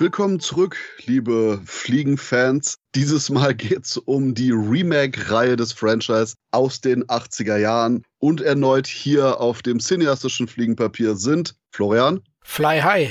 Willkommen zurück, liebe Fliegenfans. Dieses Mal geht's um die Remake-Reihe des Franchise aus den 80er Jahren. Und erneut hier auf dem cineastischen Fliegenpapier sind Florian. Fly high.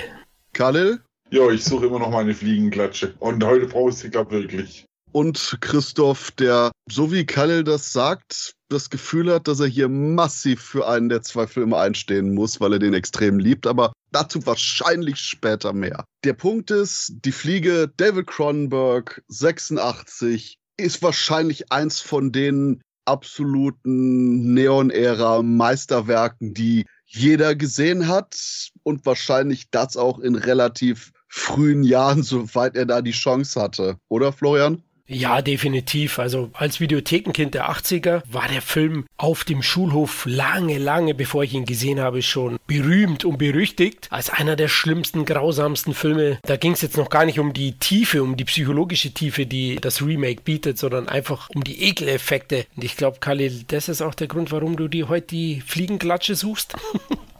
Khalil. Jo, ich suche immer noch meine Fliegenklatsche. Und heute brauche ich sie, glaube ich, wirklich. Und Christoph, der, so wie Khalil das sagt, das Gefühl hat, dass er hier massiv für einen der zwei Filme einstehen muss, weil er den extrem liebt, aber dazu wahrscheinlich später mehr. Der Punkt ist, Die Fliege, David Cronenberg, 86, ist wahrscheinlich eins von den absoluten Neon-Ära-Meisterwerken, die jeder gesehen hat und wahrscheinlich das auch in relativ frühen Jahren, soweit er da die Chance hatte. Oder, Florian? Ja, definitiv. Also als Videothekenkind der 80er war der Film auf dem Schulhof lange, bevor ich ihn gesehen habe, schon berühmt und berüchtigt als einer der schlimmsten, grausamsten Filme. Da ging es jetzt noch gar nicht um die Tiefe, um die psychologische Tiefe, die das Remake bietet, sondern einfach um die Ekeleffekte. Und ich glaube, Khalil, das ist auch der Grund, warum du dir heute die Fliegenklatsche suchst.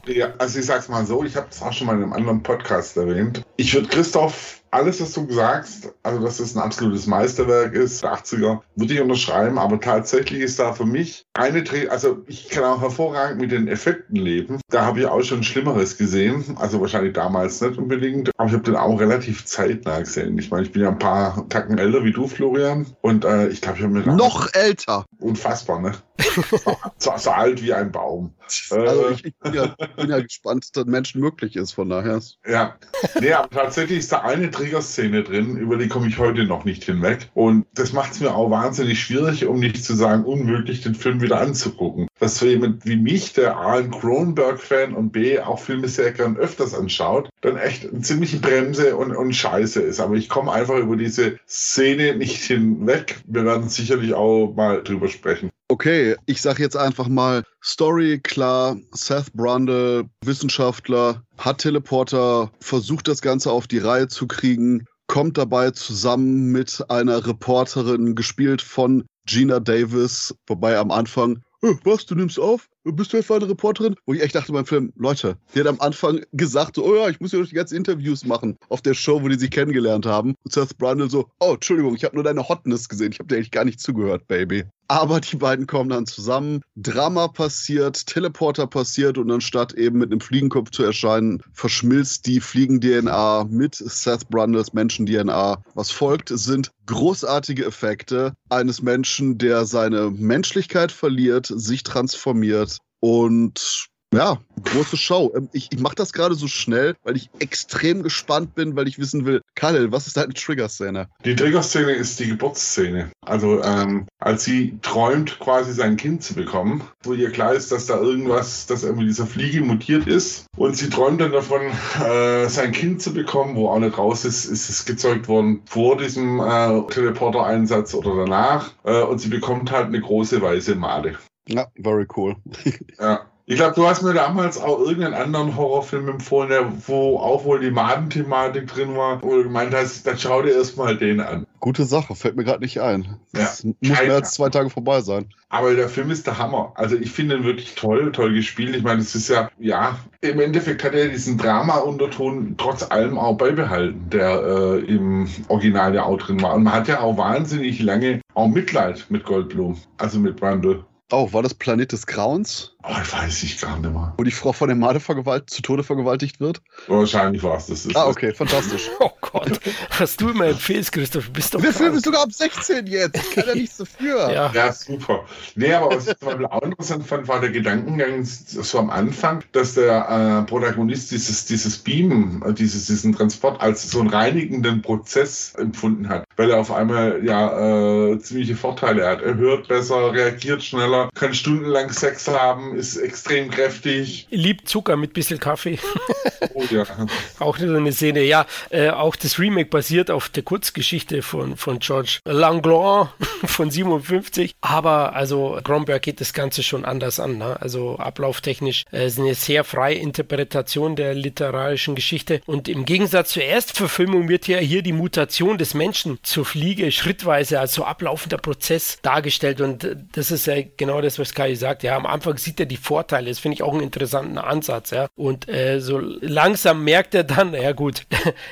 Ja, also ich sag's mal so, ich habe es auch schon mal in einem anderen Podcast erwähnt. Ich würde Christoph, alles was du sagst, also dass es ein absolutes Meisterwerk ist, der 80er, würde ich unterschreiben, aber tatsächlich ist da für mich ich kann auch hervorragend mit den Effekten leben. Da habe ich auch schon Schlimmeres gesehen, also wahrscheinlich damals nicht unbedingt, aber ich habe den auch relativ zeitnah gesehen. Ich meine, ich bin ja ein paar Tacken älter wie du, Florian, und ich glaube, ich habe mir noch älter. Unfassbar, ne? so alt wie ein Baum. Also ich bin ja gespannt, dass das Menschen möglich ist, von daher. Ja, nee, aber tatsächlich ist da eine Triggerszene drin, über die komme ich heute noch nicht hinweg. Und das macht es mir auch wahnsinnig schwierig, um nicht zu sagen unmöglich, den Film wieder anzugucken. Dass für jemand wie mich, der A, ein Cronenberg-Fan und B, auch Filme sehr gern öfters anschaut, dann echt eine ziemliche Bremse und Scheiße ist. Aber ich komme einfach über diese Szene nicht hinweg. Wir werden sicherlich auch mal drüber sprechen. Okay, ich sage jetzt einfach mal, Story, klar, Seth Brundle, Wissenschaftler, hat Teleporter, versucht das Ganze auf die Reihe zu kriegen, kommt dabei zusammen mit einer Reporterin, gespielt von Geena Davis, wobei am Anfang, was, du nimmst auf? Bist du etwa eine Reporterin? Wo ich echt dachte beim Film, Leute, die hat am Anfang gesagt, so, oh ja, ich muss ja durch die ganzen Interviews machen, auf der Show, wo die sich kennengelernt haben. Und Seth Brundle so, oh, Entschuldigung, ich habe nur deine Hotness gesehen, ich habe dir eigentlich gar nicht zugehört, Baby. Aber die beiden kommen dann zusammen, Drama passiert, Teleporter passiert und anstatt eben mit einem Fliegenkopf zu erscheinen, verschmilzt die Fliegen-DNA mit Seth Brundles Menschen-DNA. Was folgt, sind großartige Effekte eines Menschen, der seine Menschlichkeit verliert, sich transformiert. Und ja, große Show. Ich mache das gerade so schnell, weil ich extrem gespannt bin, weil ich wissen will, Khalil, was ist deine Triggerszene? Die Triggerszene ist die Geburtsszene. Also als sie träumt, quasi sein Kind zu bekommen, wo ihr klar ist, dass da irgendwas, dass er mit dieser Fliege mutiert ist. Und sie träumt dann davon, sein Kind zu bekommen, wo auch nicht raus ist, ist es gezeugt worden vor diesem Teleporter-Einsatz oder danach. Und sie bekommt halt eine große weiße Made. Ja, very cool. Ja. Ich glaube, du hast mir damals auch irgendeinen anderen Horrorfilm empfohlen, wo auch wohl die Madenthematik drin war, wo du gemeint hast, dann schau dir erstmal den an. Gute Sache, fällt mir gerade nicht ein. Das muss mehr als 2 Tage vorbei sein. Aber der Film ist der Hammer. Also ich finde ihn wirklich toll gespielt. Ich meine, es ist ja, im Endeffekt hat er diesen Drama-Unterton trotz allem auch beibehalten, der im Original ja auch drin war. Und man hat ja auch wahnsinnig lange auch Mitleid mit Goldblum, also mit Brundle. Oh, war das Planet des Grauens? Oh, das weiß ich gar nicht mehr. Wo die Frau von der Made zu Tode vergewaltigt wird? Wahrscheinlich war es das. Ah, okay, fantastisch. Oh Gott, was du immer empfehlst, Christoph, bist doch... Der Film ist sogar ab 16 jetzt, ich kann ja nichts dafür. Ja, super. Nee, aber was ich zum Beispiel auch interessant fand, war der Gedankengang so am Anfang, dass der Protagonist dieses Beamen, diesen Transport als so einen reinigenden Prozess empfunden hat, weil er auf einmal ziemliche Vorteile hat. Er hört besser, reagiert schneller, kann stundenlang Sex haben, ist extrem kräftig. Liebt Zucker mit bisschen Kaffee. Oh ja. Auch so eine Szene. Ja, auch das Remake basiert auf der Kurzgeschichte von George Langelaan von 57. Aber also Cronenberg geht das Ganze schon anders an. Ne? Also ablauftechnisch ist eine sehr freie Interpretation der literarischen Geschichte. Und im Gegensatz zur Erstverfilmung wird ja hier die Mutation des Menschen zur Fliege schrittweise als so ablaufender Prozess dargestellt. Und das ist ja genau das, was Kai sagt. Ja, am Anfang sieht er die Vorteile. Das finde ich auch einen interessanten Ansatz. Ja. Und so langsam merkt er dann, ja gut,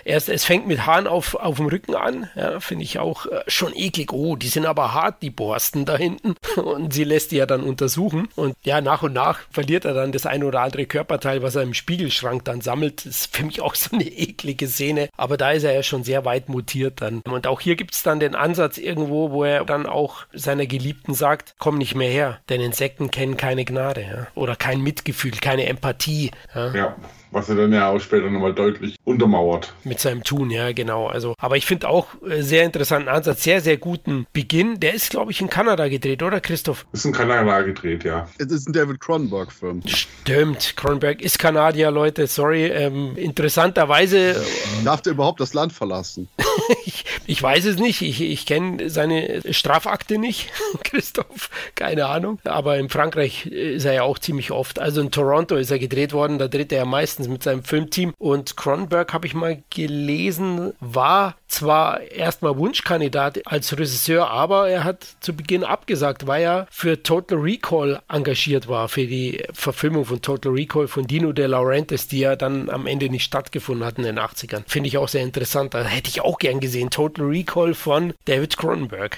erst es fängt mit Haaren auf dem Rücken an. Ja, finde ich auch schon eklig. Oh, die sind aber hart, die Borsten da hinten. Und sie lässt die ja dann untersuchen. Und ja, nach und nach verliert er dann das ein oder andere Körperteil, was er im Spiegelschrank dann sammelt. Das ist für mich auch so eine eklige Szene. Aber da ist er ja schon sehr weit mutiert dann. Und auch hier gibt es dann den Ansatz irgendwo, wo er dann auch seiner Geliebten sagt, komm nicht mehr her, denn Insekten kennen keine Gnade. Ja? Oder kein Mitgefühl, keine Empathie. Ja. Ja. Was er dann ja auch später nochmal deutlich untermauert. Mit seinem Tun, ja, genau. Also, aber ich finde auch sehr interessanten Ansatz, sehr, sehr guten Beginn. Der ist, glaube ich, in Kanada gedreht, oder, Christoph? Ist in Kanada gedreht, ja. Es ist ein David Cronenberg-Film. Stimmt, Cronenberg ist Kanadier, Leute, sorry. Interessanterweise... Darf der überhaupt das Land verlassen? Ich weiß es nicht. Ich kenne seine Strafakte nicht, Christoph. Keine Ahnung. Aber in Frankreich ist er ja auch ziemlich oft. Also in Toronto ist er gedreht worden, da dreht er ja meistens mit seinem Filmteam. Und Cronenberg, habe ich mal gelesen, war zwar erstmal Wunschkandidat als Regisseur, aber er hat zu Beginn abgesagt, weil er für Total Recall engagiert war, für die Verfilmung von Total Recall von Dino De Laurentiis, die ja dann am Ende nicht stattgefunden hat in den 80ern. Finde ich auch sehr interessant. Da hätte ich auch gern gesehen. Total Recall von David Cronenberg.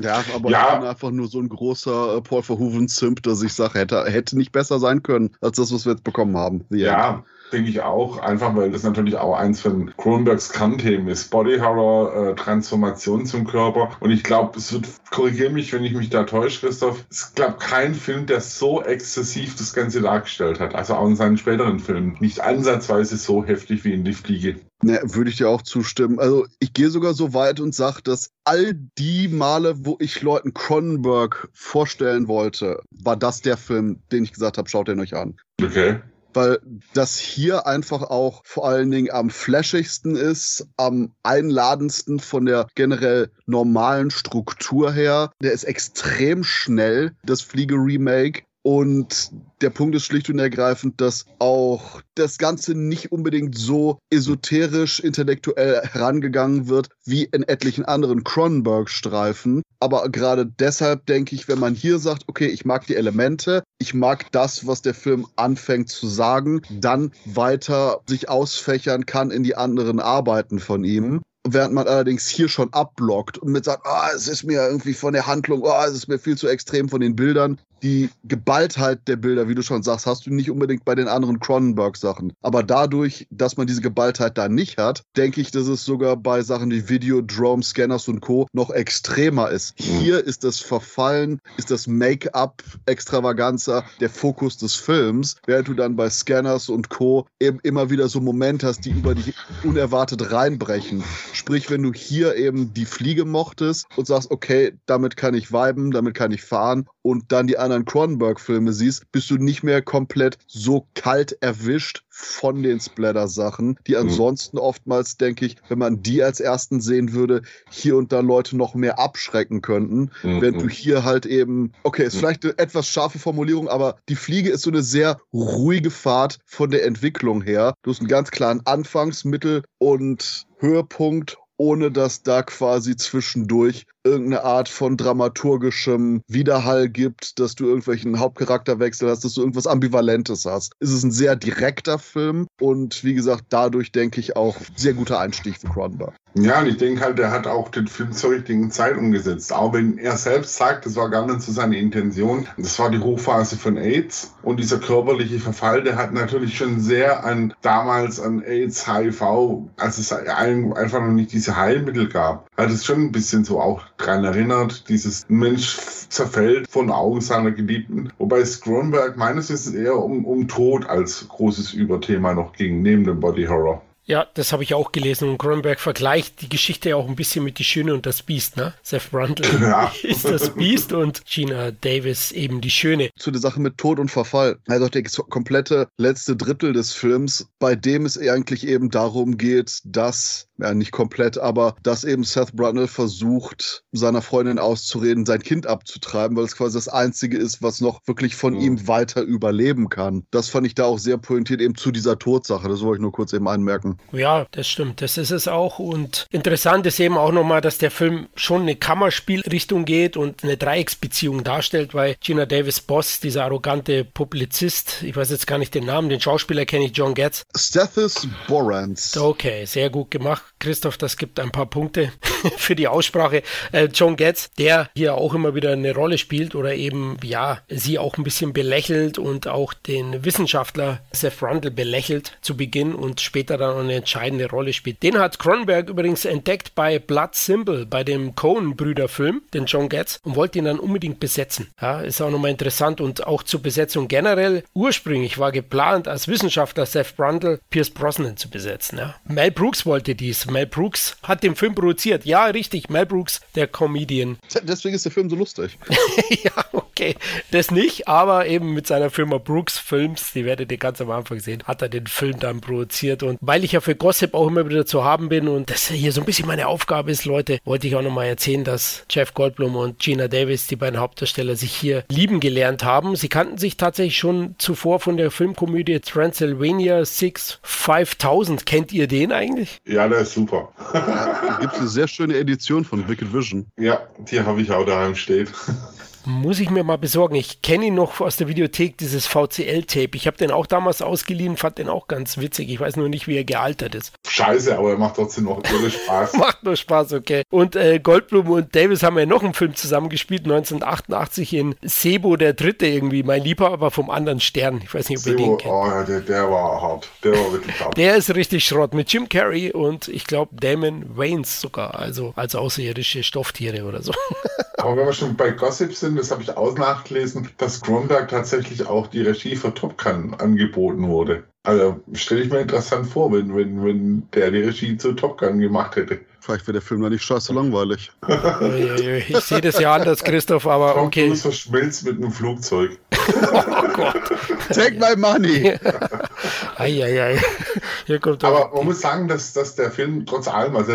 Ja, aber ja. Einfach nur so ein großer Paul Verhoeven-Zimp, dass ich sage, hätte nicht besser sein können, als das, was wir jetzt bekommen haben. Ja. Denke ich auch, einfach weil das natürlich auch eins von Cronenbergs Kernthemen ist. Body Horror, Transformation zum Körper. Und ich glaube, es wird, korrigiere mich, wenn ich mich da täusche, Christoph, es gab keinen Film, der so exzessiv das Ganze dargestellt hat. Also auch in seinen späteren Filmen. Nicht ansatzweise so heftig wie in Die Fliege. Ne, würde ich dir auch zustimmen. Also ich gehe sogar so weit und sage, dass all die Male, wo ich Leuten Cronenberg vorstellen wollte, war das der Film, den ich gesagt habe, schaut den euch an. Okay. Weil das hier einfach auch vor allen Dingen am flashigsten ist, am einladendsten von der generell normalen Struktur her. Der ist extrem schnell, das Fliege-Remake. Und der Punkt ist schlicht und ergreifend, dass auch das Ganze nicht unbedingt so esoterisch intellektuell herangegangen wird, wie in etlichen anderen Cronenberg-Streifen. Aber gerade deshalb denke ich, wenn man hier sagt, okay, ich mag die Elemente, ich mag das, was der Film anfängt zu sagen, dann weiter sich ausfächern kann in die anderen Arbeiten von ihm. Während man allerdings hier schon abblockt und mit sagt, es ist mir irgendwie von der Handlung, es ist mir viel zu extrem von den Bildern. Die Geballtheit der Bilder, wie du schon sagst, hast du nicht unbedingt bei den anderen Cronenberg-Sachen. Aber dadurch, dass man diese Geballtheit da nicht hat, denke ich, dass es sogar bei Sachen wie Videodrome, Scanners und Co. noch extremer ist. Hier ist das Verfallen, ist das Make-up extravaganza, der Fokus des Films, während du dann bei Scanners und Co. eben immer wieder so Momente hast, die über dich unerwartet reinbrechen. Sprich, wenn du hier eben Die Fliege mochtest und sagst, okay, damit kann ich viben, damit kann ich fahren und dann die anderen Cronenberg-Filme siehst, bist du nicht mehr komplett so kalt erwischt von den Splatter-Sachen, die ansonsten oftmals, denke ich, wenn man die als ersten sehen würde, hier und da Leute noch mehr abschrecken könnten, während du hier halt eben, okay, ist vielleicht eine etwas scharfe Formulierung, aber Die Fliege ist so eine sehr ruhige Fahrt von der Entwicklung her. Du hast einen ganz klaren Anfangsmittel und Höhepunkt, ohne dass da quasi zwischendurch irgendeine Art von dramaturgischem Widerhall gibt, dass du irgendwelchen Hauptcharakterwechsel hast, dass du irgendwas Ambivalentes hast. Es ist ein sehr direkter Film und wie gesagt, dadurch denke ich auch sehr guter Einstieg für Cronenberg. Ja, und ich denke halt, der hat auch den Film zur richtigen Zeit umgesetzt. Auch wenn er selbst sagt, das war gar nicht so seine Intention. Das war die Hochphase von AIDS und dieser körperliche Verfall, der hat natürlich schon sehr damals an AIDS, HIV, als es einfach noch nicht diese Heilmittel gab, hat es schon ein bisschen so auch daran erinnert, dieses Mensch zerfällt von Augen seiner Geliebten. Wobei Cronenberg meines Wissens eher um Tod als großes Überthema noch ging, neben dem Body Horror. Ja, das habe ich auch gelesen. Und Cronenberg vergleicht die Geschichte ja auch ein bisschen mit Die Schöne und das Biest, ne? Seth Brundle ist das Biest und Geena Davis eben die Schöne. Zu der Sache mit Tod und Verfall. Also der komplette letzte Drittel des Films, bei dem es eigentlich eben darum geht, dass, ja nicht komplett, aber dass eben Seth Brundle versucht, seiner Freundin auszureden, sein Kind abzutreiben, weil es quasi das Einzige ist, was noch wirklich von ihm weiter überleben kann. Das fand ich da auch sehr pointiert, eben zu dieser Todsache. Das wollte ich nur kurz eben anmerken. Ja, das stimmt, das ist es auch und interessant ist eben auch nochmal, dass der Film schon eine Kammerspielrichtung geht und eine Dreiecksbeziehung darstellt, weil Geena Davis Boss, dieser arrogante Publizist, ich weiß jetzt gar nicht den Namen, den Schauspieler kenne ich, John Getz. Stathis Borans. Okay, sehr gut gemacht. Christoph, das gibt ein paar Punkte für die Aussprache. John Getz, der hier auch immer wieder eine Rolle spielt oder eben, ja, sie auch ein bisschen belächelt und auch den Wissenschaftler Seth Brundle belächelt zu Beginn und später dann eine entscheidende Rolle spielt. Den hat Cronenberg übrigens entdeckt bei Blood Simple, bei dem Coen-Brüder-Film, den John Getz, und wollte ihn dann unbedingt besetzen. Ja, ist auch nochmal interessant und auch zur Besetzung generell. Ursprünglich war geplant, als Wissenschaftler Seth Brundle Pierce Brosnan zu besetzen. Ja. Mel Brooks wollte dies. Mel Brooks hat den Film produziert. Ja, richtig, Mel Brooks, der Comedian. Deswegen ist der Film so lustig. Ja, okay. Das nicht, aber eben mit seiner Firma Brooks Films, die werdet ihr ganz am Anfang sehen, hat er den Film dann produziert. Und weil ich ja für Gossip auch immer wieder zu haben bin und das hier so ein bisschen meine Aufgabe ist, Leute, wollte ich auch nochmal erzählen, dass Jeff Goldblum und Geena Davis, die beiden Hauptdarsteller, sich hier lieben gelernt haben. Sie kannten sich tatsächlich schon zuvor von der Filmkomödie Transylvania 6 5000. Kennt ihr den eigentlich? Ja, der ist super. Gibt es eine sehr schöne Edition von Wicked Vision. Ja, die habe ich auch daheim stehen. Muss ich mir mal besorgen. Ich kenne ihn noch aus der Videothek, dieses VCL-Tape. Ich habe den auch damals ausgeliehen, fand den auch ganz witzig. Ich weiß nur nicht, wie er gealtert ist. Scheiße, aber er macht trotzdem noch Spaß. Macht nur Spaß, okay. Und Goldblum und Davis haben ja noch einen Film zusammengespielt, 1988 in Sebo der Dritte irgendwie. Mein Lieber, aber vom anderen Stern. Ich weiß nicht, ob ihr den kennt. Oh, ja, der war hart. Der war wirklich hart. Der ist richtig Schrott mit Jim Carrey und ich glaube Damon Wayans sogar. Also als außerirdische Stofftiere oder so. Aber wenn wir schon bei Gossip sind, das habe ich auch nachgelesen, dass Cronenberg tatsächlich auch die Regie für Top Gun angeboten wurde. Also stelle ich mir interessant vor, wenn der die Regie zu Top Gun gemacht hätte. Vielleicht wäre der Film noch nicht scheiße langweilig. Ich sehe das ja anders, Christoph, aber okay. Du verschmilzt mit einem Flugzeug. Oh Gott. Take my money. Eieiei. Hier kommt aber man muss sagen, dass der Film trotz allem, also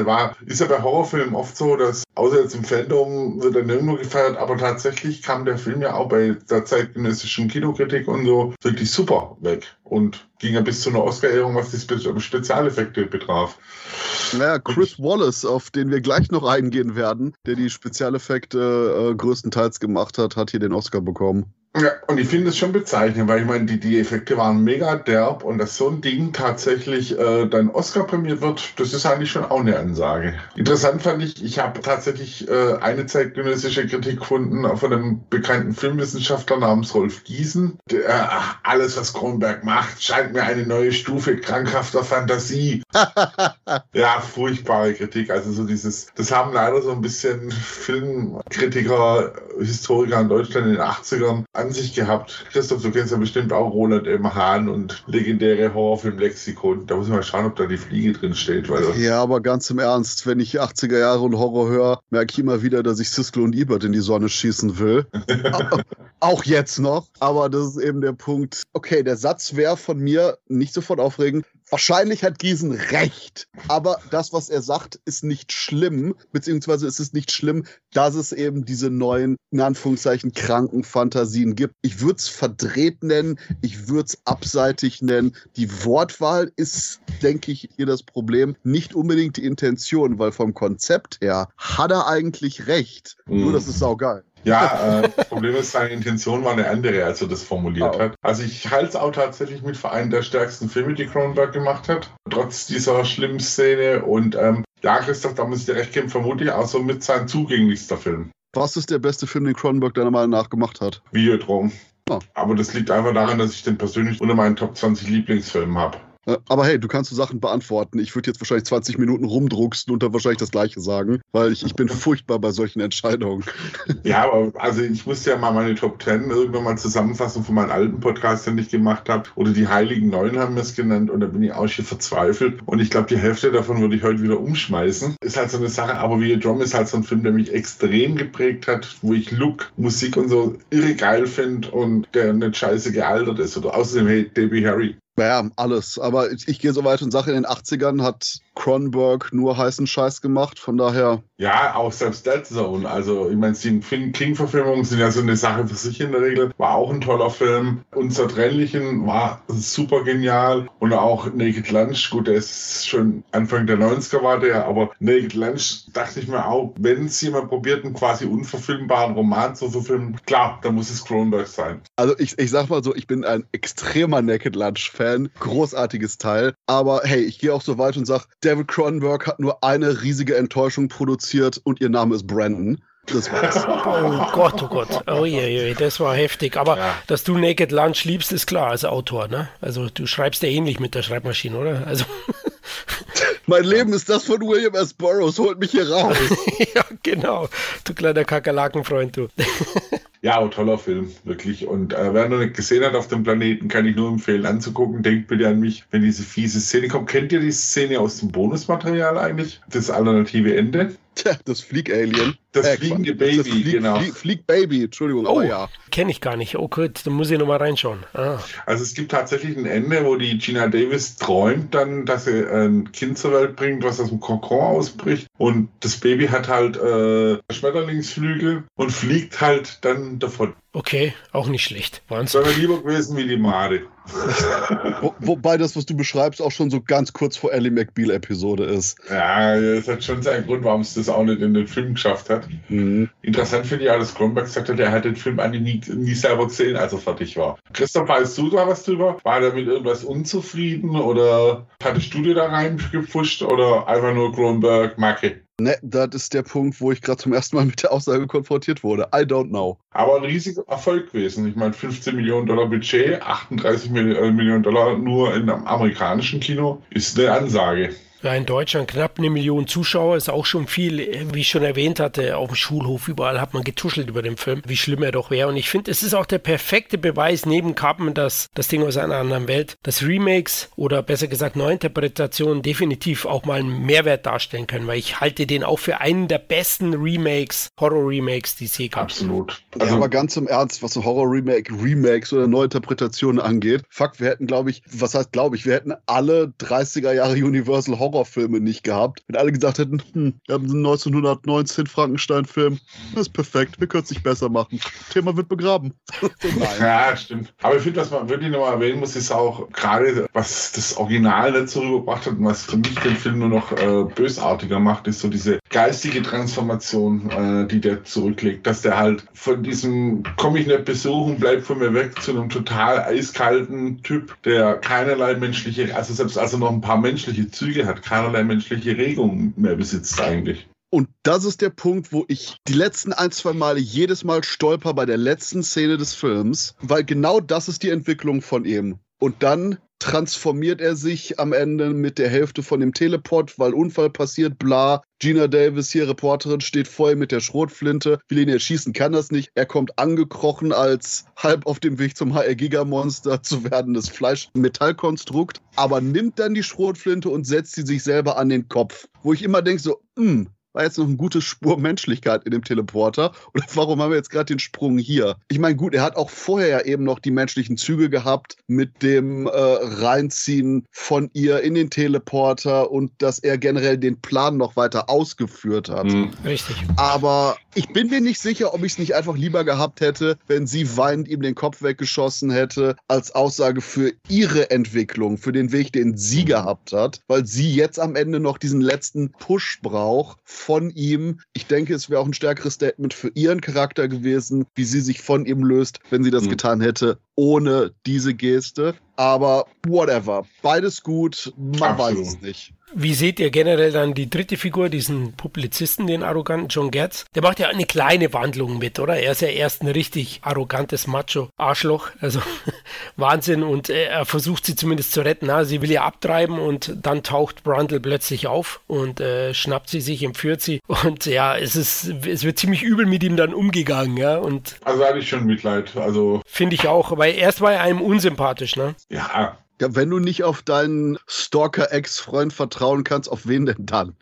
ist ja bei Horrorfilmen oft so, dass außer jetzt im Fandom wird er nirgendwo gefeiert, aber tatsächlich kam der Film ja auch bei der zeitgenössischen Kinokritik und so wirklich super weg und ging ja bis zu einer Oscar-Ehrung, was die Spezialeffekte betraf. Naja, Chris Wallace, auf den wir gleich noch eingehen werden, der die Spezialeffekte größtenteils gemacht hat, hat hier den Oscar bekommen. Ja, und ich finde es schon bezeichnend, weil ich meine, die Effekte waren mega derb und dass so ein Ding tatsächlich dann Oscar prämiert wird, das ist eigentlich schon auch eine Ansage. Interessant fand ich habe tatsächlich eine zeitgenössische Kritik gefunden von einem bekannten Filmwissenschaftler namens Rolf Giesen. Alles, was Cronenberg macht, scheint mir eine neue Stufe krankhafter Fantasie. Ja, furchtbare Kritik. Also so dieses, das haben leider so ein bisschen Filmkritiker, Historiker in Deutschland in den 80ern an sich gehabt. Christoph, du kennst ja bestimmt auch Roland M. Hahn und legendäre Horrorfilm-Lexikon. Da muss ich mal schauen, ob da die Fliege drin steht. Ja, aber ganz im Ernst, wenn ich 80er Jahre und Horror höre, merke ich immer wieder, dass ich Siskel und Ebert in die Sonne schießen will. Auch jetzt noch. Aber das ist eben der Punkt. Okay, der Satz wäre von mir nicht sofort aufregend. Wahrscheinlich hat Giesen recht, aber das, was er sagt, ist nicht schlimm, beziehungsweise es ist nicht schlimm, dass es eben diese neuen, in Anführungszeichen, kranken Fantasien gibt. Ich würde es verdreht nennen, ich würde es abseitig nennen. Die Wortwahl ist, denke ich, hier das Problem, nicht unbedingt die Intention, weil vom Konzept her hat er eigentlich recht, nur das ist saugeil. Ja, das Problem ist, seine Intention war eine andere, als er das formuliert hat. Also ich halte es auch tatsächlich mit für einen der stärksten Filme, die Cronenberg gemacht hat, trotz dieser schlimmen Szene. Und ja, Christoph, da muss ich dir recht geben, vermutlich auch so mit sein zugänglichster Film. Was ist der beste Film, den Cronenberg deiner Meinung nach gemacht hat? Videodrome. Oh. Aber das liegt einfach daran, dass ich den persönlich unter meinen Top 20 Lieblingsfilmen habe. Aber hey, du kannst so Sachen beantworten. Ich würde jetzt wahrscheinlich 20 Minuten rumdrucksen und dann wahrscheinlich das Gleiche sagen, weil ich bin furchtbar bei solchen Entscheidungen. Ja, aber also ich musste ja mal meine Top 10 irgendwann mal zusammenfassen von meinem alten Podcast, den ich gemacht habe. Oder die Heiligen Neuen haben wir es genannt und da bin ich auch schon verzweifelt. Und ich glaube, die Hälfte davon würde ich heute wieder umschmeißen. Ist halt so eine Sache, aber Videodrome ist halt so ein Film, der mich extrem geprägt hat, wo ich Look, Musik und so irre geil finde und der nicht scheiße gealtert ist. Oder außerdem, hey, Debbie Harry. Naja, alles. Aber ich gehe so weit und sage, in den 80ern hat Cronenberg nur heißen Scheiß gemacht. Von daher Ja, auch selbst Dead Zone. Also, ich meine, die King-Verfilmungen sind ja so eine Sache für sich in der Regel. War auch ein toller Film. Unzertrennlichen war super genial. Und auch Naked Lunch, gut, der ist schon Anfang der 90er war der, aber Naked Lunch dachte ich mir auch, wenn es jemand probiert, einen quasi unverfilmbaren Roman zu verfilmen, klar, dann muss es Cronenberg sein. Also, ich sag mal so, ich bin ein extremer Naked Lunch-Fan. Großartiges Teil. Aber hey, ich gehe auch so weit und sag, David Cronenberg hat nur eine riesige Enttäuschung produziert. Und ihr Name ist Brandon. Das war's. Oh Gott, oh Gott. Oh je, das war heftig. Aber ja, dass du Naked Lunch liebst, ist klar als Autor, ne? Also du schreibst ja ähnlich mit der Schreibmaschine, oder? Also mein Leben ist das von William S. Burroughs. Holt mich hier raus. Ja, genau. Du kleiner Kakerlakenfreund, du. Ja, oh, toller Film, wirklich. Und wer noch nicht gesehen hat auf dem Planeten, kann ich nur empfehlen anzugucken. Denkt bitte an mich, wenn diese fiese Szene kommt. Kennt ihr die Szene aus dem Bonusmaterial eigentlich? Das alternative Ende? Tja, das Flieg-Alien. Das fliegende Baby, das genau. Flieg-Baby, Entschuldigung. Oh ja. Kenne ich gar nicht. Oh gut, dann muss ich nochmal reinschauen. Ah. Also es gibt tatsächlich ein Ende, wo die Geena Davis träumt dann, dass sie ein Kind zur Welt bringt, was aus dem Kokon ausbricht. Und das Baby hat halt Schmetterlingsflügel und fliegt halt dann davon. Okay, auch nicht schlecht. Wahnsinn. Wäre lieber gewesen wie die Made. Wobei das, was du beschreibst, auch schon so ganz kurz vor Ally McBeal-Episode ist. Ja, das hat schon seinen Grund, warum es das auch nicht in den Film geschafft hat. Mhm. Interessant finde ich auch, dass Cronenberg gesagt hat, er hat den Film eigentlich nie selber gesehen, als er fertig war. Christoph, weißt du da was drüber? War er mit irgendwas unzufrieden oder hattest du dir da reingepfuscht oder einfach nur Cronenberg-Macke? Ne, das ist der Punkt, wo ich gerade zum ersten Mal mit der Aussage konfrontiert wurde. I don't know. Aber ein riesiger Erfolg gewesen. Ich meine, $15 Millionen Budget, $38 Millionen nur in einem amerikanischen Kino, ist eine Ansage. Ja, in Deutschland knapp 1 Million Zuschauer ist auch schon viel, wie ich schon erwähnt hatte, auf dem Schulhof überall hat man getuschelt über den Film, wie schlimm er doch wäre. Und ich finde, es ist auch der perfekte Beweis neben Carpenter, dass das Ding aus einer anderen Welt, dass Remakes oder besser gesagt Neuinterpretationen definitiv auch mal einen Mehrwert darstellen können, weil ich halte den auch für einen der besten Remakes, Horror-Remakes, die es je gab. Absolut. Also ja, aber ganz im Ernst, was so Horror-Remake, Remakes oder Neuinterpretationen angeht, fuck, wir hätten, glaube ich, was heißt glaube ich, wir hätten alle 30er Jahre Universal Horrorfilme nicht gehabt, wenn alle gesagt hätten, wir haben einen 1919 Frankenstein-Film, das ist perfekt, wir können es nicht besser machen. Thema wird begraben. Nein. Ja, stimmt. Aber ich finde, was man wirklich nochmal erwähnen muss, ist auch gerade, was das Original dazu rübergebracht hat und was für mich den Film nur noch bösartiger macht, ist so diese geistige Transformation, die der zurücklegt, dass der halt von diesem komme ich nicht besuchen, bleib von mir weg, zu einem total eiskalten Typ, der keinerlei menschliche, also selbst als er noch ein paar menschliche Züge hat, keinerlei menschliche Regung mehr besitzt eigentlich. Und das ist der Punkt, wo ich die letzten 1-2 Male jedes Mal stolper bei der letzten Szene des Films, weil genau das ist die Entwicklung von ihm. Und dann transformiert er sich am Ende mit der Hälfte von dem Teleport, weil Unfall passiert, bla. Geena Davis, hier Reporterin, steht vorher mit der Schrotflinte. Will ihn erschießen, kann das nicht. Er kommt angekrochen als halb auf dem Weg zum HR-Giga-Monster zu werdendes Fleisch-Metallkonstrukt, aber nimmt dann die Schrotflinte und setzt sie sich selber an den Kopf. Wo ich immer denke so, war jetzt noch ein gutes Spur Menschlichkeit in dem Teleporter. Oder warum haben wir jetzt gerade den Sprung hier? Ich meine, gut, er hat auch vorher ja eben noch die menschlichen Züge gehabt mit dem Reinziehen von ihr in den Teleporter und dass er generell den Plan noch weiter ausgeführt hat. Mhm. Richtig. Aber ich bin mir nicht sicher, ob ich es nicht einfach lieber gehabt hätte, wenn sie weinend ihm den Kopf weggeschossen hätte, als Aussage für ihre Entwicklung, für den Weg, den sie gehabt hat, weil sie jetzt am Ende noch diesen letzten Push braucht von ihm. Ich denke, es wäre auch ein stärkeres Statement für ihren Charakter gewesen, wie sie sich von ihm löst, wenn sie das getan hätte, ohne diese Geste. Aber whatever. Beides gut, man weiß es nicht. Wie seht ihr generell dann die dritte Figur, diesen Publizisten, den arroganten John Getz? Der macht ja eine kleine Wandlung mit, oder? Er ist ja erst ein richtig arrogantes Macho-Arschloch. Also Wahnsinn. Und er versucht sie zumindest zu retten. Also, sie will ja abtreiben und dann taucht Brundle plötzlich auf und schnappt sie sich, entführt sie. Und ja, es wird ziemlich übel mit ihm dann umgegangen. Ja? Und also hatte ich schon Mitleid. Also finde ich auch, weil erst war er einem unsympathisch, ne? Ja, Wenn du nicht auf deinen Stalker-Ex-Freund vertrauen kannst, auf wen denn dann?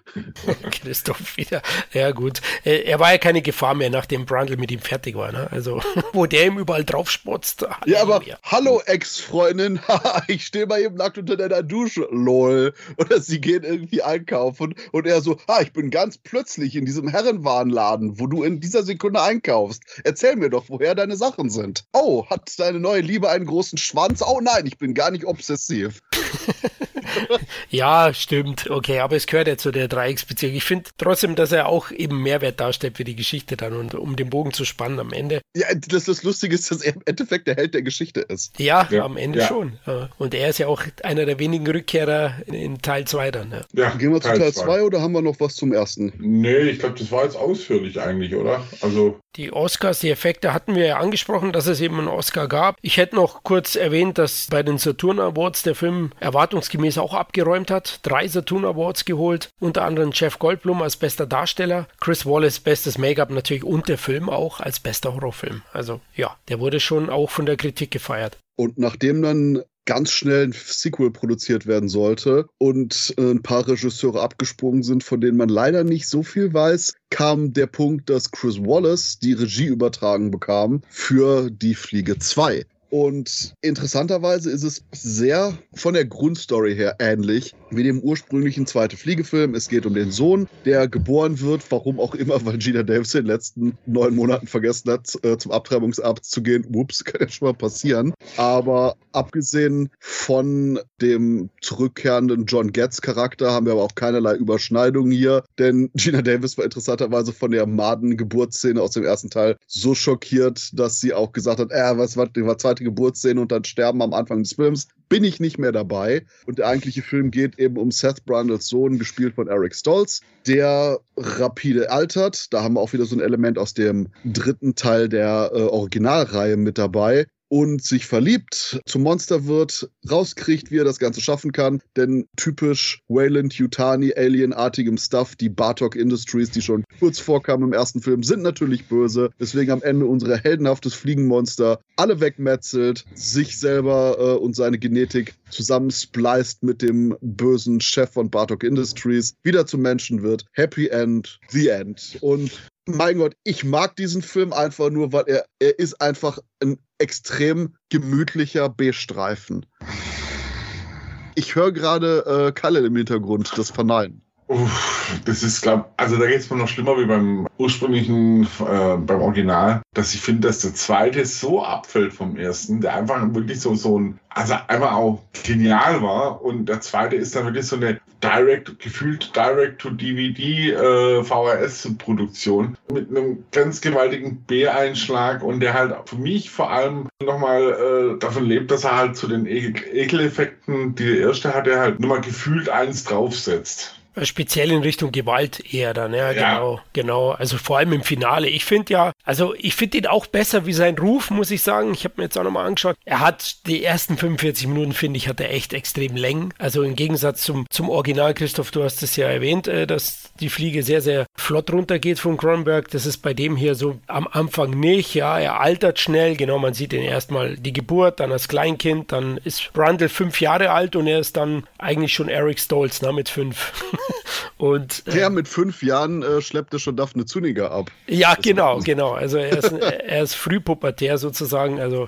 Christoph wieder. Ja gut. Er war ja keine Gefahr mehr, nachdem Brundle mit ihm fertig war. Ne? Also, wo der ihm überall drauf spotzt. Ja, aber mehr. Hallo Ex-Freundin, ich stehe mal eben nackt unter deiner Dusche. Lol. Oder sie gehen irgendwie einkaufen und er so, ich bin ganz plötzlich in diesem Herrenwarenladen, wo du in dieser Sekunde einkaufst. Erzähl mir doch, woher deine Sachen sind. Oh, hat deine neue Liebe einen großen Schwanz? Oh nein, ich bin gar nicht obsessiv. Ja, stimmt. Okay, aber es gehört ja zu der Dreiecksbeziehung. Ich finde trotzdem, dass er auch eben Mehrwert darstellt für die Geschichte dann und um den Bogen zu spannen am Ende. Ja, das Lustige ist, dass er im Endeffekt der Held der Geschichte ist. Ja. Am Ende schon. Und er ist ja auch einer der wenigen Rückkehrer in Teil 2 dann. Ja. Gehen wir Teil zu Teil 2 oder haben wir noch was zum ersten? Nee, ich glaube, das war jetzt ausführlich eigentlich, oder? Also die Oscars, die Effekte hatten wir ja angesprochen, dass es eben einen Oscar gab. Ich hätte noch kurz erwähnt, dass bei den Saturn Awards der Film erwartungsgemäß auch abgeräumt hat. 3 Saturn Awards geholt, unter anderem Jeff Goldblum als bester Darsteller, Chris Wallace bestes Make-up natürlich und der Film auch als bester Horrorfilm. Also ja, der wurde schon auch von der Kritik gefeiert. Und nachdem dann ganz schnell ein Sequel produziert werden sollte und ein paar Regisseure abgesprungen sind, von denen man leider nicht so viel weiß, kam der Punkt, dass Chris Wallace die Regie übertragen bekam für Die Fliege 2. Und interessanterweise ist es sehr von der Grundstory her ähnlich wie dem ursprünglichen zweiten Fliegefilm. Es geht um den Sohn, der geboren wird, warum auch immer, weil Geena Davis in den letzten 9 Monaten vergessen hat, zum Abtreibungsarzt zu gehen. Ups, kann ja schon mal passieren. Aber abgesehen von dem zurückkehrenden John Getz Charakter haben wir aber auch keinerlei Überschneidungen hier, denn Geena Davis war interessanterweise von der Maden-Geburtsszene aus dem ersten Teil so schockiert, dass sie auch gesagt hat, was zweite Geburtsszene und dann Sterben am Anfang des Films, bin ich nicht mehr dabei. Und der eigentliche Film geht eben um Seth Brundles Sohn, gespielt von Eric Stoltz, der rapide altert. Da haben wir auch wieder so ein Element aus dem dritten Teil der Originalreihe mit dabei. Und sich verliebt, zum Monster wird, rauskriegt, wie er das Ganze schaffen kann. Denn typisch Wayland Yutani, alienartigem Stuff, die Bartok Industries, die schon kurz vorkamen im ersten Film, sind natürlich böse. Deswegen am Ende unser heldenhaftes Fliegenmonster alle wegmetzelt, sich selber und seine Genetik zusammenspleist mit dem bösen Chef von Bartok Industries, wieder zum Menschen wird. Happy End, the End. Und mein Gott, ich mag diesen Film einfach nur, weil er ist einfach ein extrem gemütlicher B-Streifen. Ich höre gerade Khalil im Hintergrund, das Verneinen. Uff, das ist, da geht es mir noch schlimmer wie beim ursprünglichen, beim Original, dass ich finde, dass der zweite so abfällt vom ersten, der einfach wirklich einmal auch genial war und der zweite ist dann wirklich so eine Direct-to-DVD VHS-Produktion mit einem ganz gewaltigen B-Einschlag und der halt für mich vor allem nochmal davon lebt, dass er halt zu den Ekeleffekten, die der erste hatte, halt nochmal gefühlt eins draufsetzt. Speziell in Richtung Gewalt eher dann, ja. Genau. Also vor allem im Finale. Ich finde ihn auch besser wie sein Ruf, muss ich sagen. Ich habe mir jetzt auch nochmal angeschaut. Er hat die ersten 45 Minuten, finde ich, hat er echt extrem Längen. Also im Gegensatz zum Original, Christoph, du hast es ja erwähnt, dass die Fliege sehr, sehr flott runtergeht von Cronenberg. Das ist bei dem hier so am Anfang nicht. Ja, er altert schnell. Genau, man sieht ihn erstmal die Geburt, dann als Kleinkind, dann ist Brundle 5 Jahre alt und er ist dann eigentlich schon Eric Stoltz, mit 5. Und, der mit 5 Jahren schleppte schon Daphne Zuniga ab. Ja, genau. Also er ist frühpubertär sozusagen, also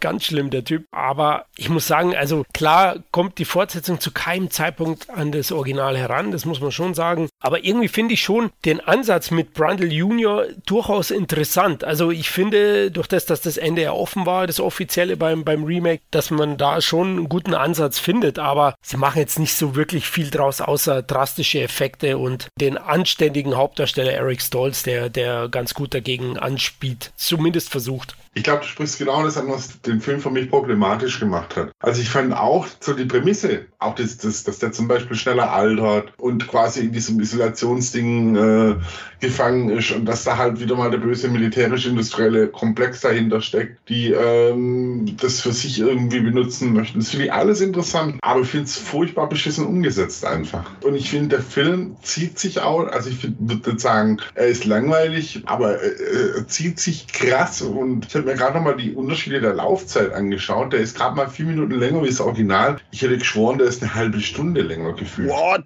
ganz schlimm der Typ. Aber ich muss sagen, also klar kommt die Fortsetzung zu keinem Zeitpunkt an das Original heran, das muss man schon sagen. Aber irgendwie finde ich schon den Ansatz mit Brundle Junior durchaus interessant. Also ich finde, durch dass das Ende ja offen war, das Offizielle beim Remake, dass man da schon einen guten Ansatz findet. Aber sie machen jetzt nicht so wirklich viel draus, außer drastische Effekte und den anständigen Hauptdarsteller Eric Stoltz, der ganz gut dagegen anspielt, zumindest versucht. Ich glaube, du sprichst genau das an, was den Film für mich problematisch gemacht hat. Also ich fand auch so die Prämisse, auch dass der zum Beispiel schneller altert und quasi in diesem Isolationsding gefangen ist und dass da halt wieder mal der böse militärisch-industrielle Komplex dahinter steckt, die das für sich irgendwie benutzen möchten. Das finde ich alles interessant, aber ich finde es furchtbar beschissen umgesetzt einfach. Und ich finde, der Film zieht sich auch, also ich würde sagen, er ist langweilig, aber er zieht sich krass und ich habe habe mir gerade nochmal die Unterschiede der Laufzeit angeschaut. Der ist gerade mal 4 Minuten länger wie das Original. Ich hätte geschworen, der ist eine halbe Stunde länger gefühlt. What?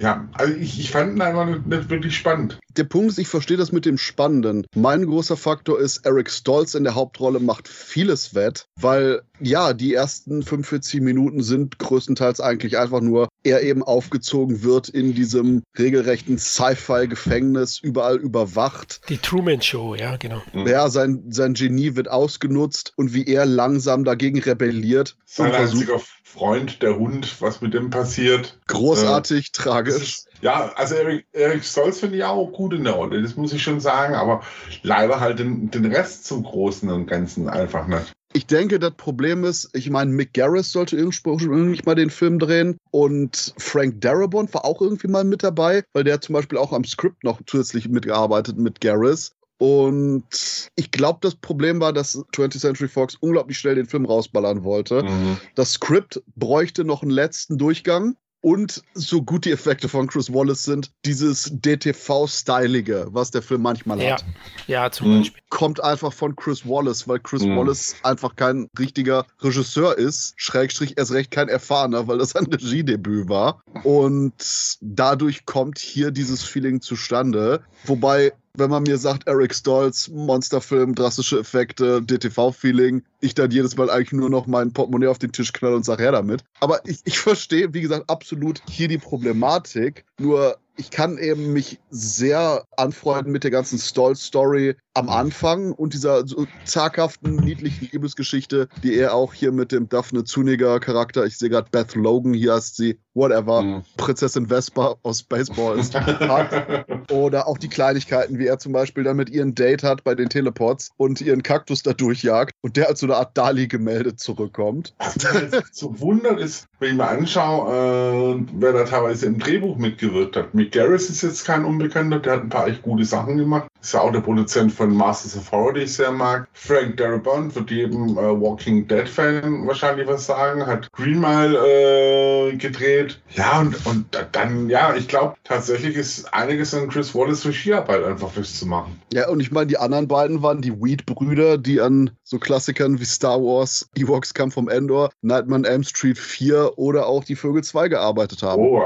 Ja, also ich fand ihn einfach nicht wirklich spannend. Der Punkt ist, ich verstehe das mit dem Spannenden. Mein großer Faktor ist, Eric Stoltz in der Hauptrolle macht vieles wett, weil ja, die ersten 45 Minuten sind größtenteils eigentlich einfach nur, er eben aufgezogen wird in diesem regelrechten Sci-Fi-Gefängnis, überall überwacht. Die Truman Show, ja, genau. Ja, sein Genie wird ausgenutzt und wie er langsam dagegen rebelliert. Sein einziger Freund, der Hund, was mit dem passiert. Großartig, tragisch. Ja, also Eric Stoltz finde ich auch gut in der Rolle, das muss ich schon sagen, aber leider halt den Rest zum Großen und Ganzen einfach nicht. Ich denke, das Problem ist, ich meine, Mick Garris sollte irgendwie mal den Film drehen und Frank Darabont war auch irgendwie mal mit dabei, weil der zum Beispiel auch am Skript noch zusätzlich mitgearbeitet mit Garris. Und ich glaube, das Problem war, dass 20th Century Fox unglaublich schnell den Film rausballern wollte. Mhm. Das Skript bräuchte noch einen letzten Durchgang. Und so gut die Effekte von Chris Wallace sind, dieses DTV-Stylige, was der Film manchmal hat. Ja, zum Beispiel. Kommt einfach von Chris Wallace, weil Chris Wallace einfach kein richtiger Regisseur ist, Schrägstrich erst recht kein Erfahrener, weil das ein Regiedebüt war. Und dadurch kommt hier dieses Feeling zustande. Wobei, wenn man mir sagt, Eric Stoltz, Monsterfilm, drastische Effekte, DTV-Feeling, ich dann jedes Mal eigentlich nur noch mein Portemonnaie auf den Tisch knall und sag her damit. Aber ich verstehe, wie gesagt, absolut hier die Problematik. Nur ich kann eben mich sehr anfreunden mit der ganzen Stoltz-Story am Anfang und dieser so zaghaften, niedlichen Liebesgeschichte, die er auch hier mit dem Daphne Zuniga-Charakter, ich sehe gerade Beth Logan, hier heißt sie, whatever, Prinzessin Vespa aus Spaceballs hat. Oder auch die Kleinigkeiten, wie er zum Beispiel dann mit ihren Date hat bei den Teleports und ihren Kaktus da durchjagt und der als so eine Art Dali gemeldet zurückkommt. Was so wundert ist, wenn ich mal anschaue, wer da teilweise im Drehbuch mitgewirkt hat. Mick Garris ist jetzt kein Unbekannter, der hat ein paar echt gute Sachen gemacht. Ist ja auch der Produzent von Masters of Horror, den ich sehr mag. Frank Darabont wird jedem Walking Dead-Fan wahrscheinlich was sagen, hat Green Mile gedreht. Ja, und dann, ja, ich glaube, tatsächlich ist einiges an Chris Wallace Regiearbeit einfach festzumachen. Ja, und ich meine, die anderen beiden waren die Weed-Brüder, die an so Klassikern wie Star Wars, Ewoks Kampf vom Endor, Nightman Elm Street 4 oder auch die Vögel 2 gearbeitet haben. Oh,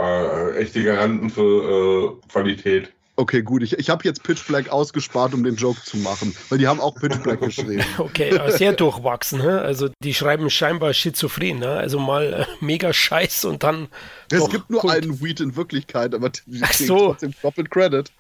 echte Garanten für Qualität. Okay, gut. Ich habe jetzt Pitch Black ausgespart, um den Joke zu machen, weil die haben auch Pitch Black geschrieben. Okay, sehr durchwachsen. He? Also die schreiben scheinbar schizophren. Ne? Also mal mega Scheiß und dann... Es gibt nur einen Weed in Wirklichkeit, aber die kriegen trotzdem doppelt Credit.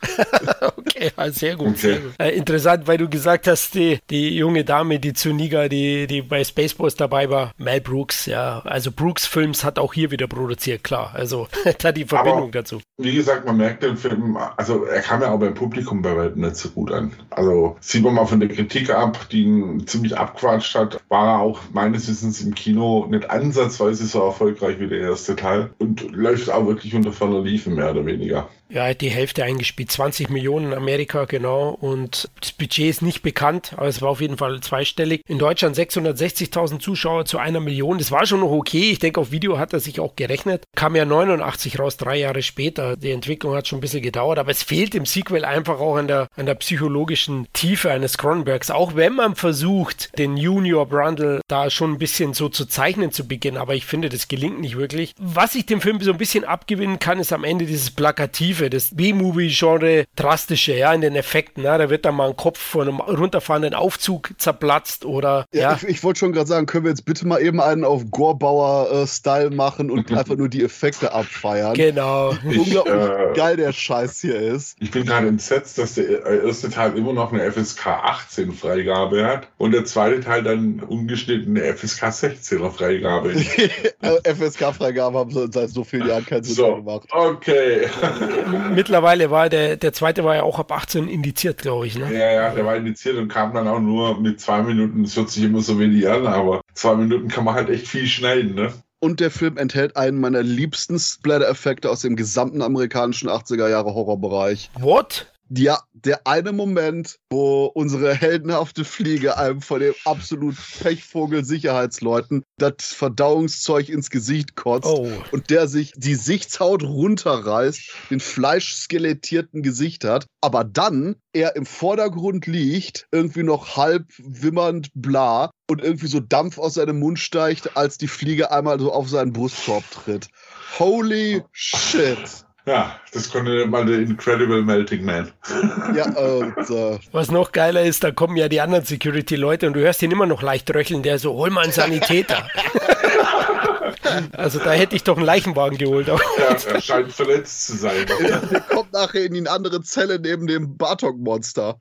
Okay, sehr gut. Okay. Interessant, weil du gesagt hast, die junge Dame, die Zuniga, die bei Spaceballs dabei war, Mel Brooks, ja. Also Brooks Films hat auch hier wieder produziert, klar. Also da die Verbindung dazu. Wie gesagt, man merkt den Film, also er kam ja auch beim Publikum bei weitem nicht so gut an. Also sieht man mal von der Kritik ab, die ihn ziemlich abgequatscht hat, war er auch meines Wissens im Kino nicht ansatzweise so erfolgreich wie der erste Teil und läuft auch wirklich unter ferner Liefen, mehr oder weniger. Ja, die Hälfte eingespielt, 20 Millionen in Amerika, genau, und das Budget ist nicht bekannt, aber es war auf jeden Fall zweistellig. In Deutschland 660.000 Zuschauer zu 1 Million, das war schon noch okay, ich denke, auf Video hat er sich auch gerechnet, kam ja 89 raus, 3 Jahre später, die Entwicklung hat schon ein bisschen gedauert, aber es fehlt im Sequel einfach auch an der psychologischen Tiefe eines Cronenbergs, auch wenn man versucht, den Junior Brundle da schon ein bisschen so zu zeichnen zu beginnen, aber ich finde, das gelingt nicht wirklich. Was ich dem Film so ein bisschen abgewinnen kann, ist am Ende dieses Plakativ, das B-Movie-Genre drastische, ja, in den Effekten. Ne? Da wird dann mal ein Kopf von einem runterfahrenden Aufzug zerplatzt oder... Ja. Ich wollte schon gerade sagen, können wir jetzt bitte mal eben einen auf Gorbauer-Style machen und einfach nur die Effekte abfeiern. Genau. Unglaublich geil der Scheiß hier ist. Ich bin gerade entsetzt, dass der erste Teil immer noch eine FSK 18 Freigabe hat und der zweite Teil dann umgeschnitten eine FSK 16er Freigabe. FSK Freigabe haben sie seit so vielen Jahren keinen Sinn gemacht. Okay. Mittlerweile war der zweite war ja auch ab 18 indiziert, glaube ich. Ne? Ja, der war indiziert und kam dann auch nur mit 2 Minuten. Das hört sich immer so wenig an, aber 2 Minuten kann man halt echt viel schneiden, ne? Und der Film enthält einen meiner liebsten Splatter-Effekte aus dem gesamten amerikanischen 80er-Jahre-Horrorbereich. What? Ja, der eine Moment, wo unsere heldenhafte Fliege einem von dem absolut Pechvogel-Sicherheitsleuten das Verdauungszeug ins Gesicht kotzt und der sich die Gesichtshaut runterreißt, den fleischskelettierten Gesicht hat, aber dann er im Vordergrund liegt, irgendwie noch halb wimmernd bla und irgendwie so Dampf aus seinem Mund steigt, als die Fliege einmal so auf seinen Brustkorb tritt. Holy shit! Ja, das konnte mal der Incredible Melting Man. Ja, so. Was noch geiler ist, da kommen ja die anderen Security-Leute und du hörst ihn immer noch leicht röcheln, der so, hol mal einen Sanitäter. Also da hätte ich doch einen Leichenwagen geholt. Auch. Ja, er scheint verletzt zu sein. Er kommt nachher in die andere Zelle neben dem Bartok-Monster.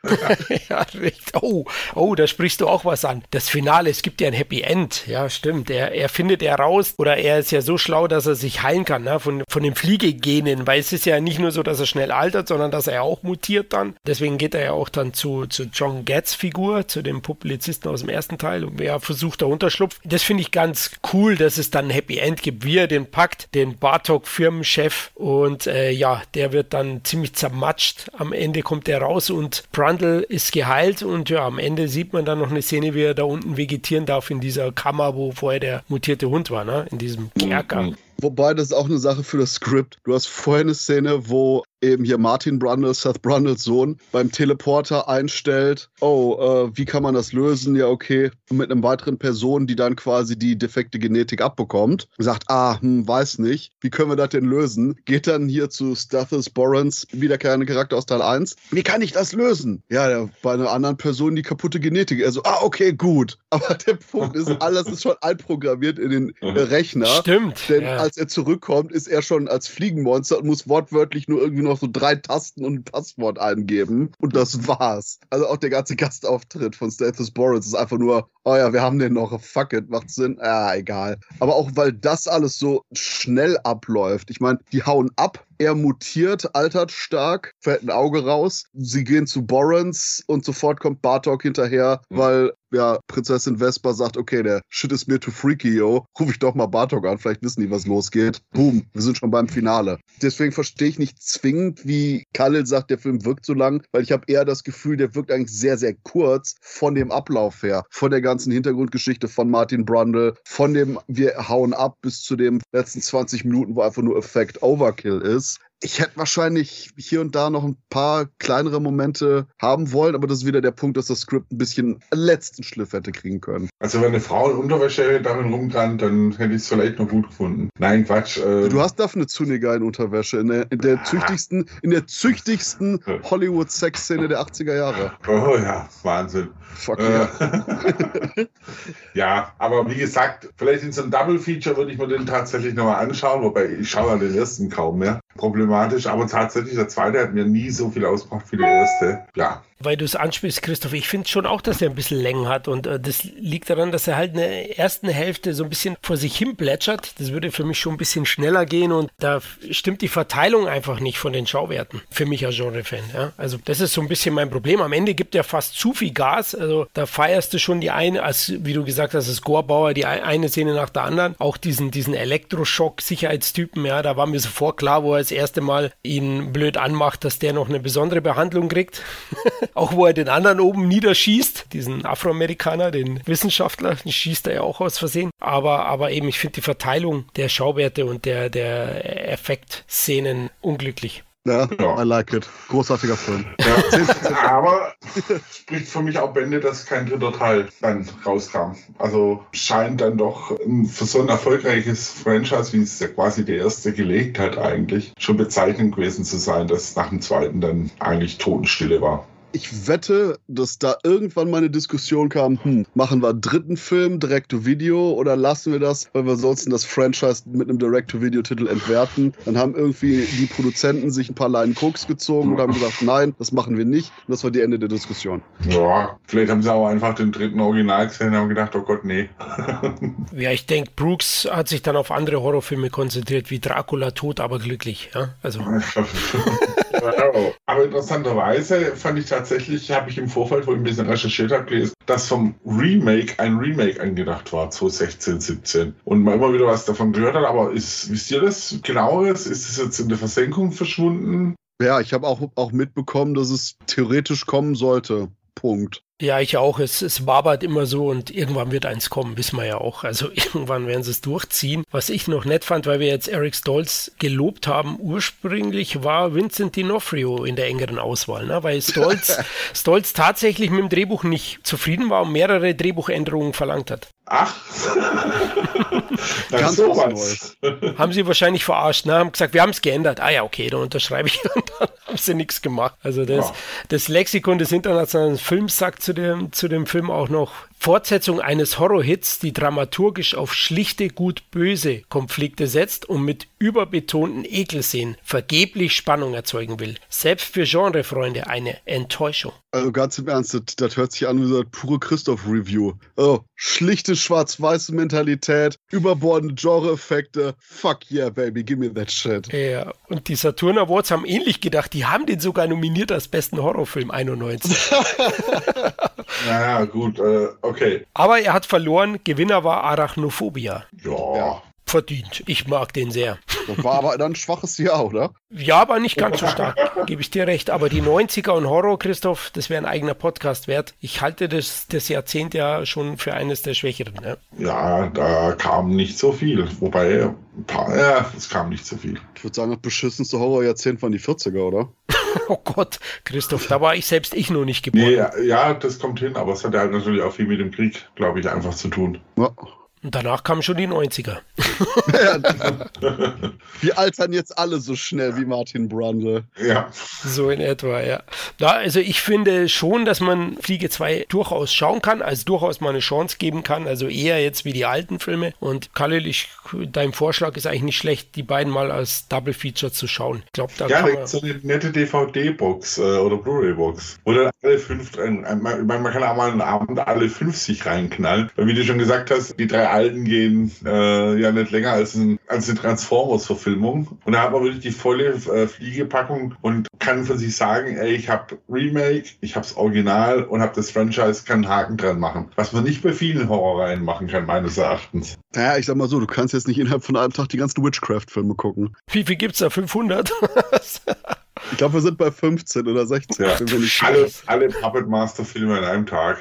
Ja, richtig. Oh, da sprichst du auch was an. Das Finale, es gibt ja ein Happy End. Ja, stimmt. Er findet er raus oder er ist ja so schlau, dass er sich heilen kann, ne? Von den Fliegegenen, weil es ist ja nicht nur so, dass er schnell altert, sondern dass er auch mutiert dann. Deswegen geht er ja auch dann zu John Getz Figur, zu dem Publizisten aus dem ersten Teil und er versucht da Unterschlupf. Das finde ich ganz cool, dass es dann Happy End gibt, wie er den packt, den Bartok-Firmenchef und der wird dann ziemlich zermatscht. Am Ende kommt er raus und Brundle ist geheilt und ja, am Ende sieht man dann noch eine Szene, wie er da unten vegetieren darf in dieser Kammer, wo vorher der mutierte Hund war, ne? In diesem Kerker. Wobei, das ist auch eine Sache für das Skript. Du hast vorhin eine Szene, wo eben hier Martin Brundle, Seth Brundles Sohn, beim Teleporter einstellt, wie kann man das lösen? Ja, okay, mit einem weiteren Person, die dann quasi die defekte Genetik abbekommt. Sagt, weiß nicht, wie können wir das denn lösen? Geht dann hier zu Stathis Borans, wiederkehrende Charakter aus Teil 1. Wie kann ich das lösen? Ja, bei einer anderen Person die kaputte Genetik. Er so, okay, gut. Aber der Punkt ist, alles ist schon einprogrammiert in den Rechner. Stimmt, denn als er zurückkommt, ist er schon als Fliegenmonster und muss wortwörtlich nur irgendwie noch so 3 Tasten und ein Passwort eingeben. Und das war's. Also auch der ganze Gastauftritt von Stathis Borans ist einfach nur, wir haben den noch, fuck it, macht Sinn. Ja, egal. Aber auch, weil das alles so schnell abläuft. Ich meine, die hauen ab, er mutiert, altert stark, fällt ein Auge raus, sie gehen zu Borans und sofort kommt Bartok hinterher, weil Prinzessin Vespa sagt, okay, der Shit ist mir too freaky, yo. Ruf ich doch mal Bartok an, vielleicht wissen die, was losgeht. Boom, wir sind schon beim Finale. Deswegen verstehe ich nicht zwingend, wie Khalil sagt, der Film wirkt so lang, weil ich habe eher das Gefühl, der wirkt eigentlich sehr, sehr kurz von dem Ablauf her, von der ganzen Hintergrundgeschichte von Martin Brundle, von dem wir hauen ab bis zu den letzten 20 Minuten, wo einfach nur Effekt Overkill ist. Ich hätte wahrscheinlich hier und da noch ein paar kleinere Momente haben wollen, aber das ist wieder der Punkt, dass das Skript ein bisschen letzten Schliff hätte kriegen können. Also wenn eine Frau in Unterwäsche damit rumrannt, dann hätte ich es vielleicht noch gut gefunden. Nein, Quatsch. Du hast Daphne Zuniga in Unterwäsche, in der züchtigsten Hollywood-Sex-Szene der 80er Jahre. Oh ja, Wahnsinn. Fuck yeah. Ja, aber wie gesagt, vielleicht in so einem Double-Feature würde ich mir den tatsächlich nochmal anschauen, wobei ich schaue an den ersten kaum mehr. Problematisch, aber tatsächlich, der zweite hat mir nie so viel ausgemacht wie der erste. Ja. Weil du es ansprichst, Christoph, ich finde schon auch, dass er ein bisschen Längen hat und das liegt daran, dass er halt in der ersten Hälfte so ein bisschen vor sich hin plätschert. Das würde für mich schon ein bisschen schneller gehen und da stimmt die Verteilung einfach nicht von den Schauwerten. Für mich als Genre-Fan. Ja? Also das ist so ein bisschen mein Problem. Am Ende gibt er fast zu viel Gas. Also da feierst du schon die eine, als wie du gesagt hast, das Gorbauer, die eine Szene nach der anderen. Auch diesen Elektroschock-Sicherheitstypen, ja, da war mir sofort klar, wo er das erste Mal ihn blöd anmacht, dass der noch eine besondere Behandlung kriegt. Auch wo er den anderen oben niederschießt, diesen Afroamerikaner, den Wissenschaftler, den schießt er ja auch aus Versehen. Aber eben, ich finde die Verteilung der Schauwerte und der Effekt-Szenen unglücklich. Ja, I like it. Großartiger Film. Ja. Aber spricht für mich auch Bände, dass kein dritter Teil dann rauskam. Also scheint dann doch für so ein erfolgreiches Franchise, wie es ja quasi der erste gelegt hat eigentlich, schon bezeichnend gewesen zu sein, dass nach dem zweiten dann eigentlich Totenstille war. Ich wette, dass da irgendwann mal eine Diskussion kam, machen wir einen dritten Film, Direct-to-Video, oder lassen wir das, weil wir sonst das Franchise mit einem Direct-to-Video-Titel entwerten. Dann haben irgendwie die Produzenten sich ein paar Leinen Koks gezogen und haben gesagt, nein, das machen wir nicht. Und das war die Ende der Diskussion. Ja, vielleicht haben sie auch einfach den dritten Original gesehen und haben gedacht, oh Gott, nee. Ja, ich denke, Brooks hat sich dann auf andere Horrorfilme konzentriert, wie Dracula, tot, aber glücklich. Ja? Also. Aber interessanterweise fand ich tatsächlich, habe ich im Vorfeld, wo ich ein bisschen recherchiert habe, gelesen, dass vom Remake ein Remake angedacht war, 2016, 17. Und man immer wieder was davon gehört hat, aber wisst ihr das genaueres? Ist es jetzt in der Versenkung verschwunden? Ja, ich habe auch mitbekommen, dass es theoretisch kommen sollte. Punkt. Ja, ich auch. Es wabert immer so und irgendwann wird eins kommen, wissen wir ja auch. Also irgendwann werden sie es durchziehen. Was ich noch nett fand, weil wir jetzt Eric Stoltz gelobt haben, ursprünglich war Vincent D'Onofrio in der engeren Auswahl, ne? Weil Stoltz tatsächlich mit dem Drehbuch nicht zufrieden war und mehrere Drehbuchänderungen verlangt hat. Ach, ganz sowas. Haben sie wahrscheinlich verarscht, ne? Haben gesagt, wir haben es geändert. Ah ja, okay, dann unterschreibe ich. Und dann haben sie nichts gemacht. Also das Lexikon des internationalen Films sagt zu dem Film auch noch: Fortsetzung eines Horrorhits, die dramaturgisch auf schlichte gut-böse Konflikte setzt und mit überbetonten Ekelszenen vergeblich Spannung erzeugen will. Selbst für Genrefreunde eine Enttäuschung. Also ganz im Ernst, das hört sich an wie so eine pure Christoph-Review. Oh, schlichte schwarz-weiße Mentalität, überbordende Genre-Effekte. Fuck yeah, baby, give me that shit. Ja, und die Saturn Awards haben ähnlich gedacht. Die haben den sogar nominiert als besten Horrorfilm 91. Naja, gut, okay. Aber er hat verloren. Gewinner war Arachnophobia. Ja. Verdient. Ich mag den sehr. Das war aber dann ein schwaches Jahr, oder? Ja, aber nicht ganz so stark, gebe ich dir recht. Aber die 90er und Horror, Christoph, das wäre ein eigener Podcast wert. Ich halte das Jahrzehnt ja schon für eines der Schwächeren. Ne? Ja, da kam nicht so viel. Wobei, es kam nicht so viel. Ich würde sagen, das beschissenste Horror-Jahrzehnt waren die 40er, oder? Oh Gott, Christoph, da war ich selbst noch nicht geboren. Nee, ja, das kommt hin, aber es hat ja natürlich auch viel mit dem Krieg, glaube ich, einfach zu tun. Ja. Und danach kamen schon die 90er. Wir altern jetzt alle so schnell wie Martin Brundle. Ja. So in etwa, ja. Na, also ich finde schon, dass man Fliege 2 durchaus schauen kann, also durchaus mal eine Chance geben kann, also eher jetzt wie die alten Filme. Und Khalil, dein Vorschlag ist eigentlich nicht schlecht, die beiden mal als Double Feature zu schauen. Ich glaube, da kann man so eine nette DVD-Box oder Blu-ray-Box. Oder alle fünf, man kann auch mal einen Abend alle 50 reinknallen. Weil wie du schon gesagt hast, die drei Alten gehen ja nicht länger als eine Transformers-Verfilmung. Und da hat man wirklich die volle Fliegepackung und kann von sich sagen, ey, ich habe Remake, ich habe das Original und habe das Franchise, kann einen Haken dran machen. Was man nicht bei vielen Horrorreihen machen kann, meines Erachtens. Naja, ich sag mal so, du kannst jetzt nicht innerhalb von einem Tag die ganzen Witchcraft-Filme gucken. Wie viel gibt's da? 500? Ich glaube, wir sind bei 15 oder 16. Ja. Alle Puppet Master-Filme an einem Tag.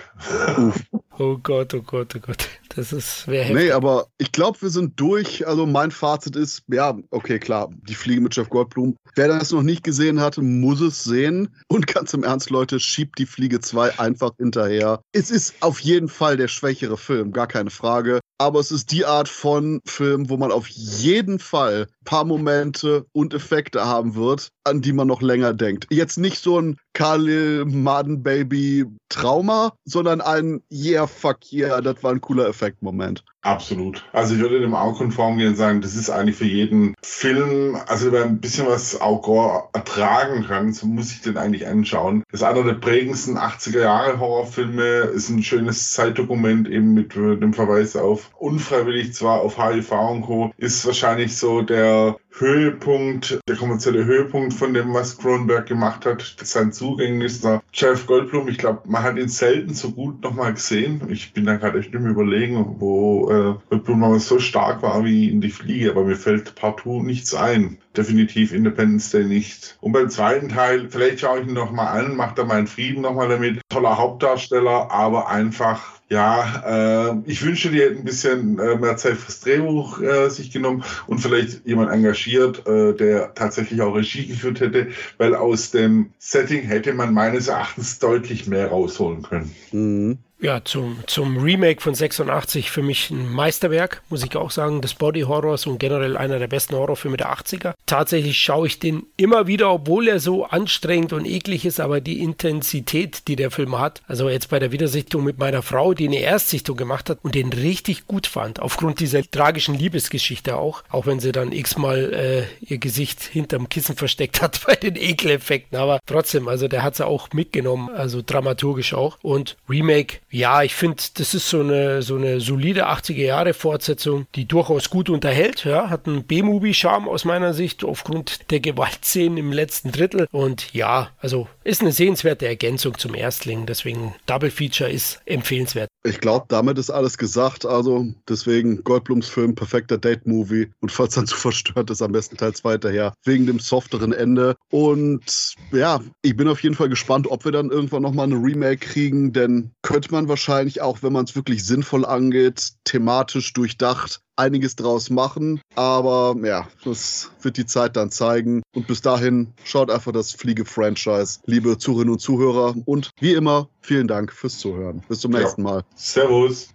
Oh Gott, oh Gott, oh Gott. Das wäre heftig. Nee, aber ich glaube, wir sind durch. Also mein Fazit ist, ja, okay, klar, die Fliege mit Jeff Goldblum. Wer das noch nicht gesehen hat, muss es sehen. Und ganz im Ernst, Leute, schiebt die Fliege 2 einfach hinterher. Es ist auf jeden Fall der schwächere Film, gar keine Frage. Aber es ist die Art von Film, wo man auf jeden Fall ein paar Momente und Effekte haben wird, an die man noch länger denkt. Jetzt nicht so ein Khalil-Maden-Baby-Trauma, sondern ein yeah, fuck yeah, das war ein cooler Effekt-Moment. Absolut. Also ich würde dem auch konform gehen und sagen, das ist eigentlich für jeden Film, also wer ein bisschen was auch ertragen kann, so muss ich den eigentlich anschauen. Das ist einer der prägendsten 80er-Jahre-Horrorfilme, ist ein schönes Zeitdokument eben mit dem Verweis auf unfreiwillig zwar auf HIV und Co. Ist wahrscheinlich so der Höhepunkt, der kommerzielle Höhepunkt von dem, was Cronenberg gemacht hat, sein zugänglichster Jeff Goldblum. Ich glaube, man hat ihn selten so gut nochmal gesehen. Ich bin da gerade echt im Überlegen, wo Goldblum mal so stark war wie in Die Fliege, aber mir fällt partout nichts ein. Definitiv Independence Day nicht. Und beim zweiten Teil, vielleicht schaue ich ihn nochmal an, mache da meinen Frieden nochmal damit. Toller Hauptdarsteller, aber einfach, ja, ich wünschte, die hätten ein bisschen mehr Zeit fürs Drehbuch sich genommen und vielleicht jemand engagiert, der tatsächlich auch Regie geführt hätte, weil aus dem Setting hätte man meines Erachtens deutlich mehr rausholen können. Mhm. Ja, zum Remake von 86 für mich ein Meisterwerk, muss ich auch sagen, des Body-Horrors und generell einer der besten Horrorfilme der 80er. Tatsächlich schaue ich den immer wieder, obwohl er so anstrengend und eklig ist, aber die Intensität, die der Film hat, also jetzt bei der Wiedersichtung mit meiner Frau, die eine Erstsichtung gemacht hat und den richtig gut fand, aufgrund dieser tragischen Liebesgeschichte auch wenn sie dann x-mal ihr Gesicht hinterm Kissen versteckt hat bei den Ekeleffekten, aber trotzdem, also der hat sie auch mitgenommen, also dramaturgisch auch. Und Remake, ja, ich finde, das ist so eine solide 80er-Jahre-Fortsetzung, die durchaus gut unterhält. Ja, hat einen B-Movie-Charme aus meiner Sicht aufgrund der Gewaltszenen im letzten Drittel. Und ja, also ist eine sehenswerte Ergänzung zum Erstling. Deswegen Double Feature ist empfehlenswert. Ich glaube, damit ist alles gesagt. Also deswegen Goldblums Film, perfekter Date-Movie. Und falls dann zu verstört ist, am besten teils weiterher. Wegen dem softeren Ende. Und ja, ich bin auf jeden Fall gespannt, ob wir dann irgendwann nochmal eine Remake kriegen. Denn könnte man wahrscheinlich auch, wenn man es wirklich sinnvoll angeht, thematisch durchdacht, einiges draus machen, aber ja, das wird die Zeit dann zeigen. Und bis dahin schaut einfach das Fliege-Franchise. Liebe Zuhörerinnen und Zuhörer und wie immer, vielen Dank fürs Zuhören. Bis zum nächsten Mal. Servus.